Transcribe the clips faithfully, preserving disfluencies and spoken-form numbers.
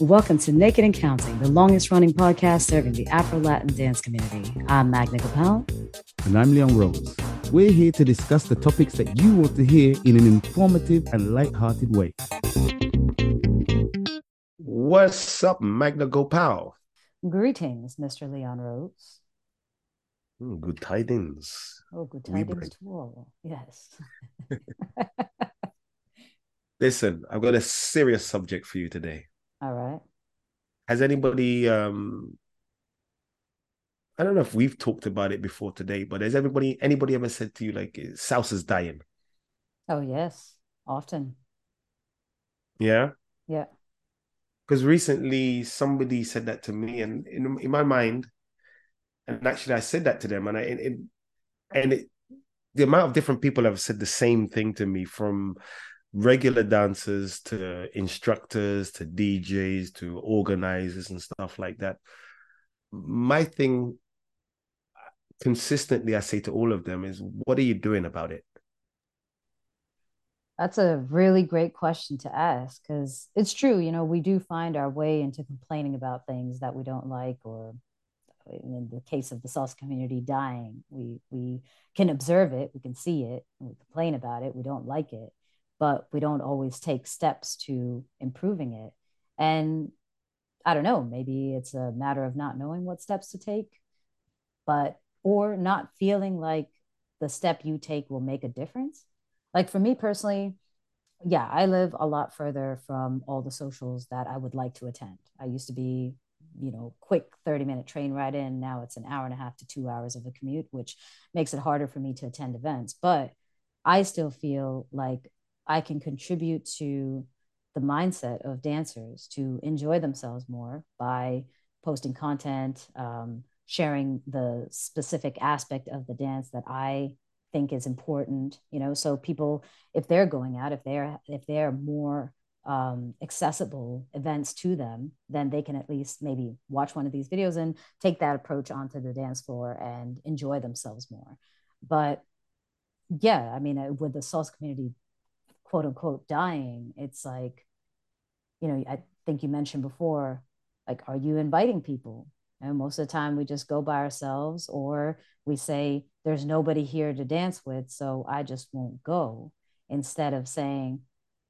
Welcome to Naked and Counting, the longest-running podcast serving the Afro-Latin dance community. I'm Magna Capel. And I'm Leon Rose. We're here to discuss the topics that you want to hear in an informative and light-hearted way. What's up, Magna Gopal? Greetings, Mister Leon Rose. Mm, good tidings. Oh, good tidings to all. Yes. Listen, I've got a serious subject for you today. All right. Has anybody, um, I don't know if we've talked about it before today, but has everybody, anybody ever said to you, like, South is dying? Oh, yes. Often. Yeah? Yeah. Because recently somebody said that to me, and in, in my mind, and actually I said that to them, and I it, it, and it, the amount of different people have said the same thing to me, from regular dancers to instructors to D Js to organizers and stuff like that. My thing consistently I say to all of them is, what are you doing about it? That's a really great question to ask, because it's true, you know, we do find our way into complaining about things that we don't like, or in the case of the sauce community dying, we we can observe it, we can see it, and we complain about it, we don't like it, but we don't always take steps to improving it. And I don't know, maybe it's a matter of not knowing what steps to take, but, or not feeling like the step you take will make a difference. Like for me personally, yeah, I live a lot further from all the socials that I would like to attend. I used to be, you know, quick thirty minute train ride in. Now it's an hour and a half to two hours of a commute, which makes it harder for me to attend events. But I still feel like I can contribute to the mindset of dancers to enjoy themselves more by posting content, um, sharing the specific aspect of the dance that I think is important, you know, so people, if they're going out, if they're, if they're more um, accessible events to them, then they can at least maybe watch one of these videos and take that approach onto the dance floor and enjoy themselves more. But yeah, I mean, with the sauce community, quote unquote, dying, it's like, you know, I think you mentioned before, like, are you inviting people? And most of the time we just go by ourselves, or we say, there's nobody here to dance with, so I just won't go, instead of saying,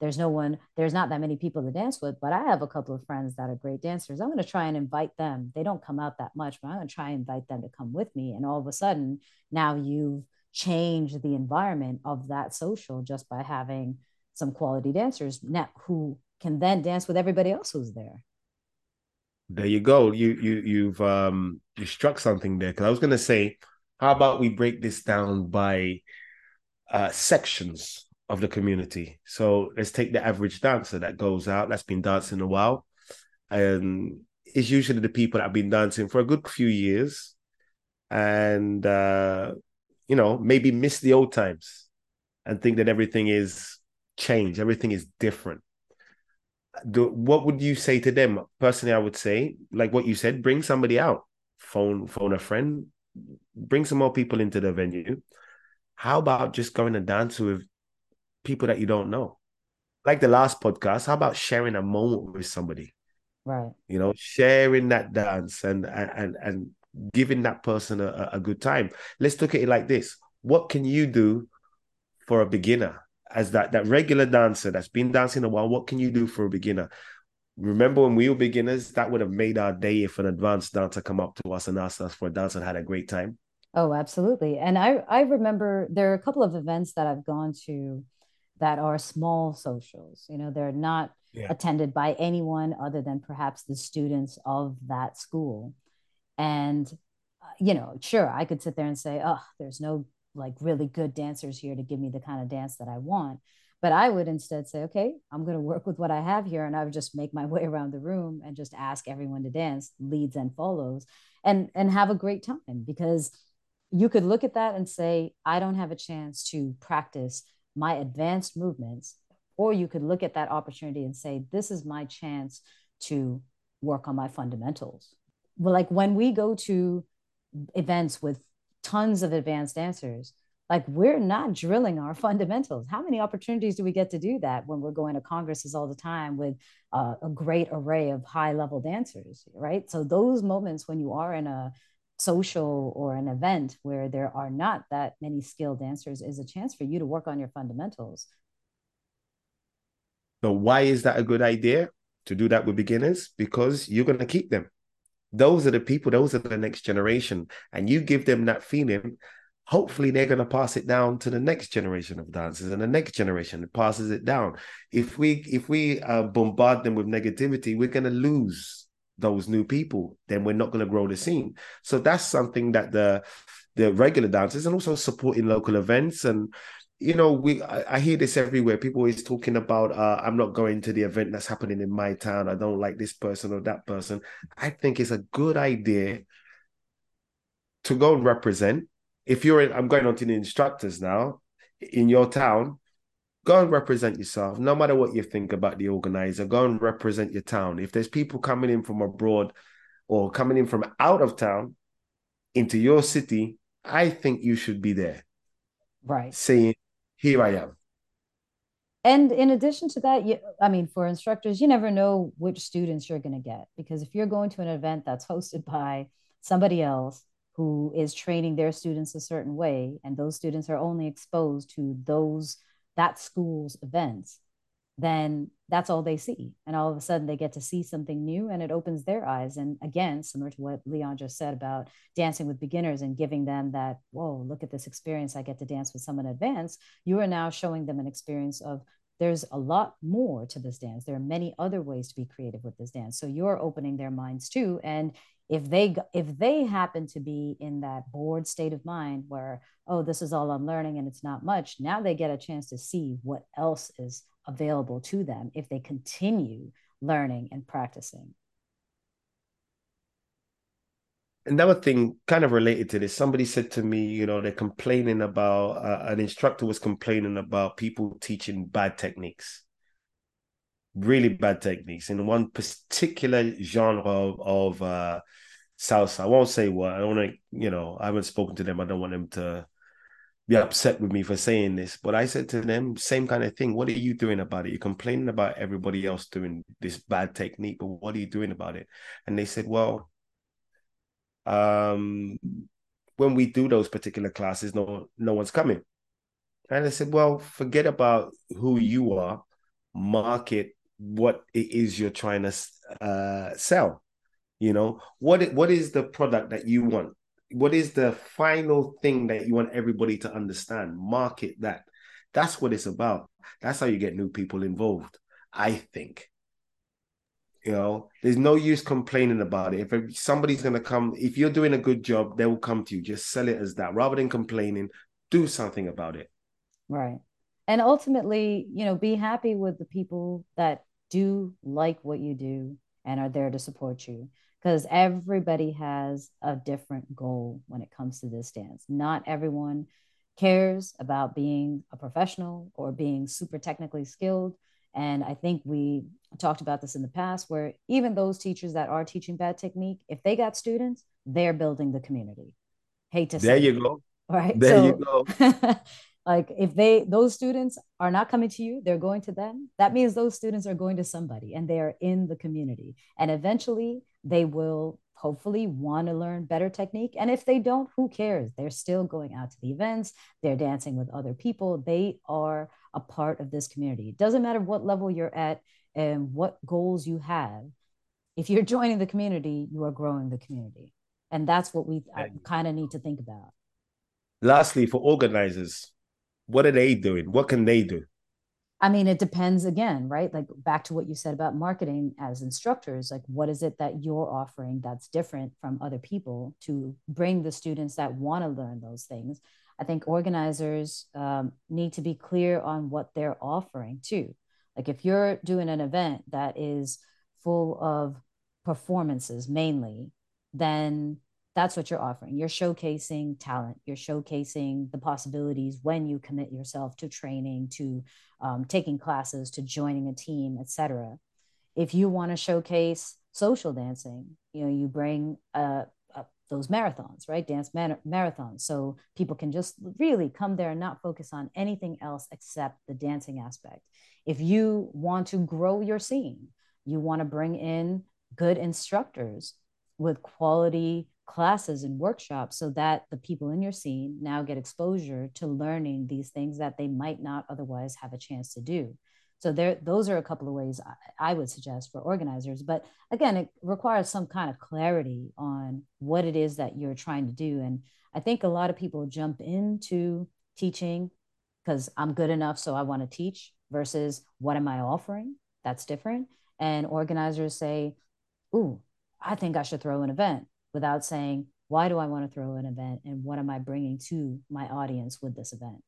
there's no one, there's not that many people to dance with, but I have a couple of friends that are great dancers. I'm going to try and invite them. They don't come out that much, but I'm going to try and invite them to come with me. And all of a sudden, now you've changed the environment of that social just by having some quality dancers now who can then dance with everybody else who's there. There you go. You you you've um you struck something there, because I was going to say, how about we break this down by uh, sections of the community? So let's take the average dancer that goes out, that's been dancing a while, and it's usually the people that have been dancing for a good few years, and uh, you know, maybe miss the old times and think that everything is changed, everything is different. The, what would you say to them? Personally, I would say, like what you said, bring somebody out, phone, phone a friend, bring some more people into the venue. How about just going and dance with people that you don't know? Like the last podcast, how about sharing a moment with somebody? Right. You know, sharing that dance and, and, and, and giving that person a, a good time. Let's look at it like this. What can you do for a beginner? As that, that regular dancer that's been dancing a while, what can you do for a beginner? Remember when we were beginners, that would have made our day if an advanced dancer come up to us and asked us for a dance and had a great time. Oh, absolutely. And I, I remember there are a couple of events that I've gone to that are small socials. You know, they're not yeah. attended by anyone other than perhaps the students of that school. And, you know, sure, I could sit there and say, oh, there's no like really good dancers here to give me the kind of dance that I want. But I would instead say, okay, I'm going to work with what I have here. And I would just make my way around the room and just ask everyone to dance, leads and follows, and, and have a great time. Because you could look at that and say, I don't have a chance to practice my advanced movements. Or you could look at that opportunity and say, this is my chance to work on my fundamentals. Well, like when we go to events with tons of advanced dancers, Like, we're not drilling our fundamentals. How many opportunities do we get to do that when we're going to congresses all the time with uh, a great array of high-level dancers, right? So those moments when you are in a social or an event where there are not that many skilled dancers is a chance for you to work on your fundamentals. So why is that a good idea to do that with beginners? Because you're going to keep them. Those are the people, those are the next generation. And you give them that feeling, hopefully they're going to pass it down to the next generation of dancers, and the next generation passes it down. If we, if we uh, bombard them with negativity, we're going to lose those new people. Then we're not going to grow the scene. So that's something that the, the regular dancers, and also supporting local events, and you know, we I, I hear this everywhere. People always talking about, uh, I'm not going to the event that's happening in my town. I don't like this person or that person. I think it's a good idea to go and represent. If you're in, I'm going on to the instructors now, in your town, go and represent yourself. No matter what you think about the organizer, go and represent your town. If there's people coming in from abroad or coming in from out of town into your city, I think you should be there. Right. Saying, here I am. And in addition to that, you, I mean, for instructors, you never know which students you're going to get, because if you're going to an event that's hosted by somebody else who is training their students a certain way, and those students are only exposed to those, that school's events, then that's all they see. And all of a sudden they get to see something new, and it opens their eyes. And again, similar to what Leon just said about dancing with beginners and giving them that, whoa, look at this experience. I get to dance with someone advanced. You are now showing them an experience of there's a lot more to this dance. There are many other ways to be creative with this dance. So you're opening their minds too. And if they, if they happen to be in that bored state of mind where, oh, this is all I'm learning and it's not much, now they get a chance to see what else is available to them if they continue learning and practicing. Another thing kind of related to this, somebody said to me, you know, they're complaining about, uh, an instructor was complaining about people teaching bad techniques, really bad techniques in one particular genre of, of uh, salsa. I won't say what, I don't want to, you know, I haven't spoken to them. I don't want them to be upset with me for saying this, but I said to them, same kind of thing. What are you doing about it? You're complaining about everybody else doing this bad technique, but what are you doing about it? And they said, well, um, when we do those particular classes, no, no one's coming. And I said, well, forget about who you are, market what it is you're trying to uh, sell. You know, what what is the product that you want? What is the final thing that you want everybody to understand? Market that. That's what it's about. That's how you get new people involved, I think. You know, there's no use complaining about it. If somebody's going to come, if you're doing a good job, they will come to you. Just sell it as that. Rather than complaining, do something about it. Right. And ultimately, you know, be happy with the people that do like what you do and are there to support you. Because everybody has a different goal when it comes to this dance. Not everyone cares about being a professional or being super technically skilled. And I think we talked about this in the past, where even those teachers that are teaching bad technique, if they got students, they're building the community. Hate to say. There you go. Right? There so, you go. Like if they, those students are not coming to you, they're going to them. That means those students are going to somebody, and they are in the community. And eventually they will hopefully want to learn better technique. And if they don't, who cares? They're still going out to the events. They're dancing with other people. They are a part of this community. It doesn't matter what level you're at and what goals you have. If you're joining the community, you are growing the community. And that's what we kind of need to think about. Lastly, for organizers, what are they doing? What can they do? I mean, it depends again, right? Like back to what you said about marketing as instructors, like what is it that you're offering that's different from other people to bring the students that want to learn those things? I think organizers um, need to be clear on what they're offering too. Like if you're doing an event that is full of performances mainly, then that's what you're offering. You're showcasing talent. You're showcasing the possibilities when you commit yourself to training, to um, taking classes, to joining a team, et cetera. If you want to showcase social dancing, you know, you bring a, a those marathons, right? Dance mar- marathons. So people can just really come there and not focus on anything else except the dancing aspect. If you want to grow your scene, you want to bring in good instructors with quality classes and workshops so that the people in your scene now get exposure to learning these things that they might not otherwise have a chance to do. So there, those are a couple of ways I, I would suggest for organizers. But again, it requires some kind of clarity on what it is that you're trying to do. And I think a lot of people jump into teaching because I'm good enough, so I want to teach, versus what am I offering? That's different. And organizers say, ooh, I think I should throw an event, without saying, why do I want to throw an event and what am I bringing to my audience with this event?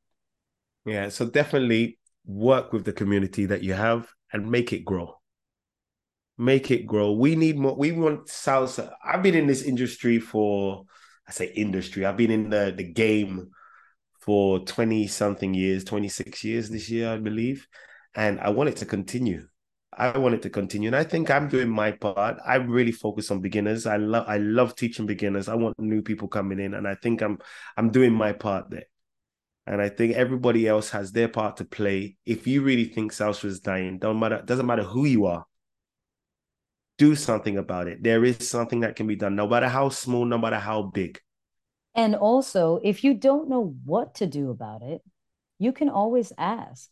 Yeah, so definitely work with the community that you have and make it grow. Make it grow. We need more. We want salsa. I've been in this industry for, I say industry, I've been in the, the game for twenty something years, twenty-six years this year, I believe. And I want it to continue. I want it to continue. And I think I'm doing my part. I really focus on beginners. I love I love teaching beginners. I want new people coming in. And I think I'm I'm doing my part there. And I think everybody else has their part to play. If you really think salsa is dying, don't matter, doesn't matter who you are, do something about it. There is something that can be done, no matter how small, no matter how big. And also, if you don't know what to do about it, you can always ask.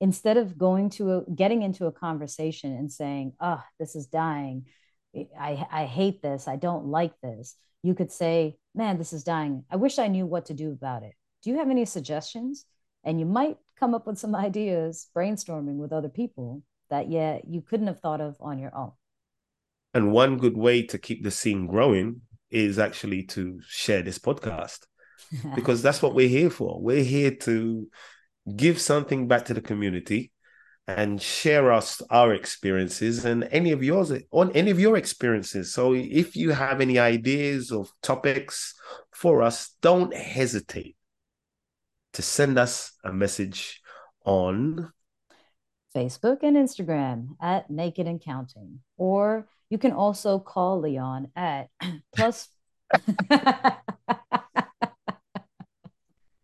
Instead of going to a, getting into a conversation and saying, oh, this is dying, I, I hate this, I don't like this, you could say, man, this is dying. I wish I knew what to do about it. Do you have any suggestions? And you might come up with some ideas, brainstorming with other people that, yeah, you couldn't have thought of on your own. And one good way to keep the scene growing is actually to share this podcast, because that's what we're here for. We're here to give something back to the community and share us our experiences and any of yours on any of your experiences. So if you have any ideas or topics for us, don't hesitate to send us a message on Facebook and Instagram at Naked and Counting, or you can also call Leon at plus.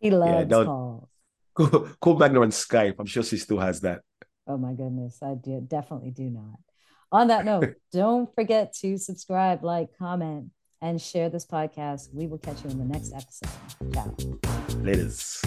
He loves yeah, calls. Call Magna on Skype. I'm sure she still has that. Oh my goodness. I do, definitely do not. On that note, don't forget to subscribe, like, comment, and share this podcast. We will catch you in the next episode. Ciao. Laters.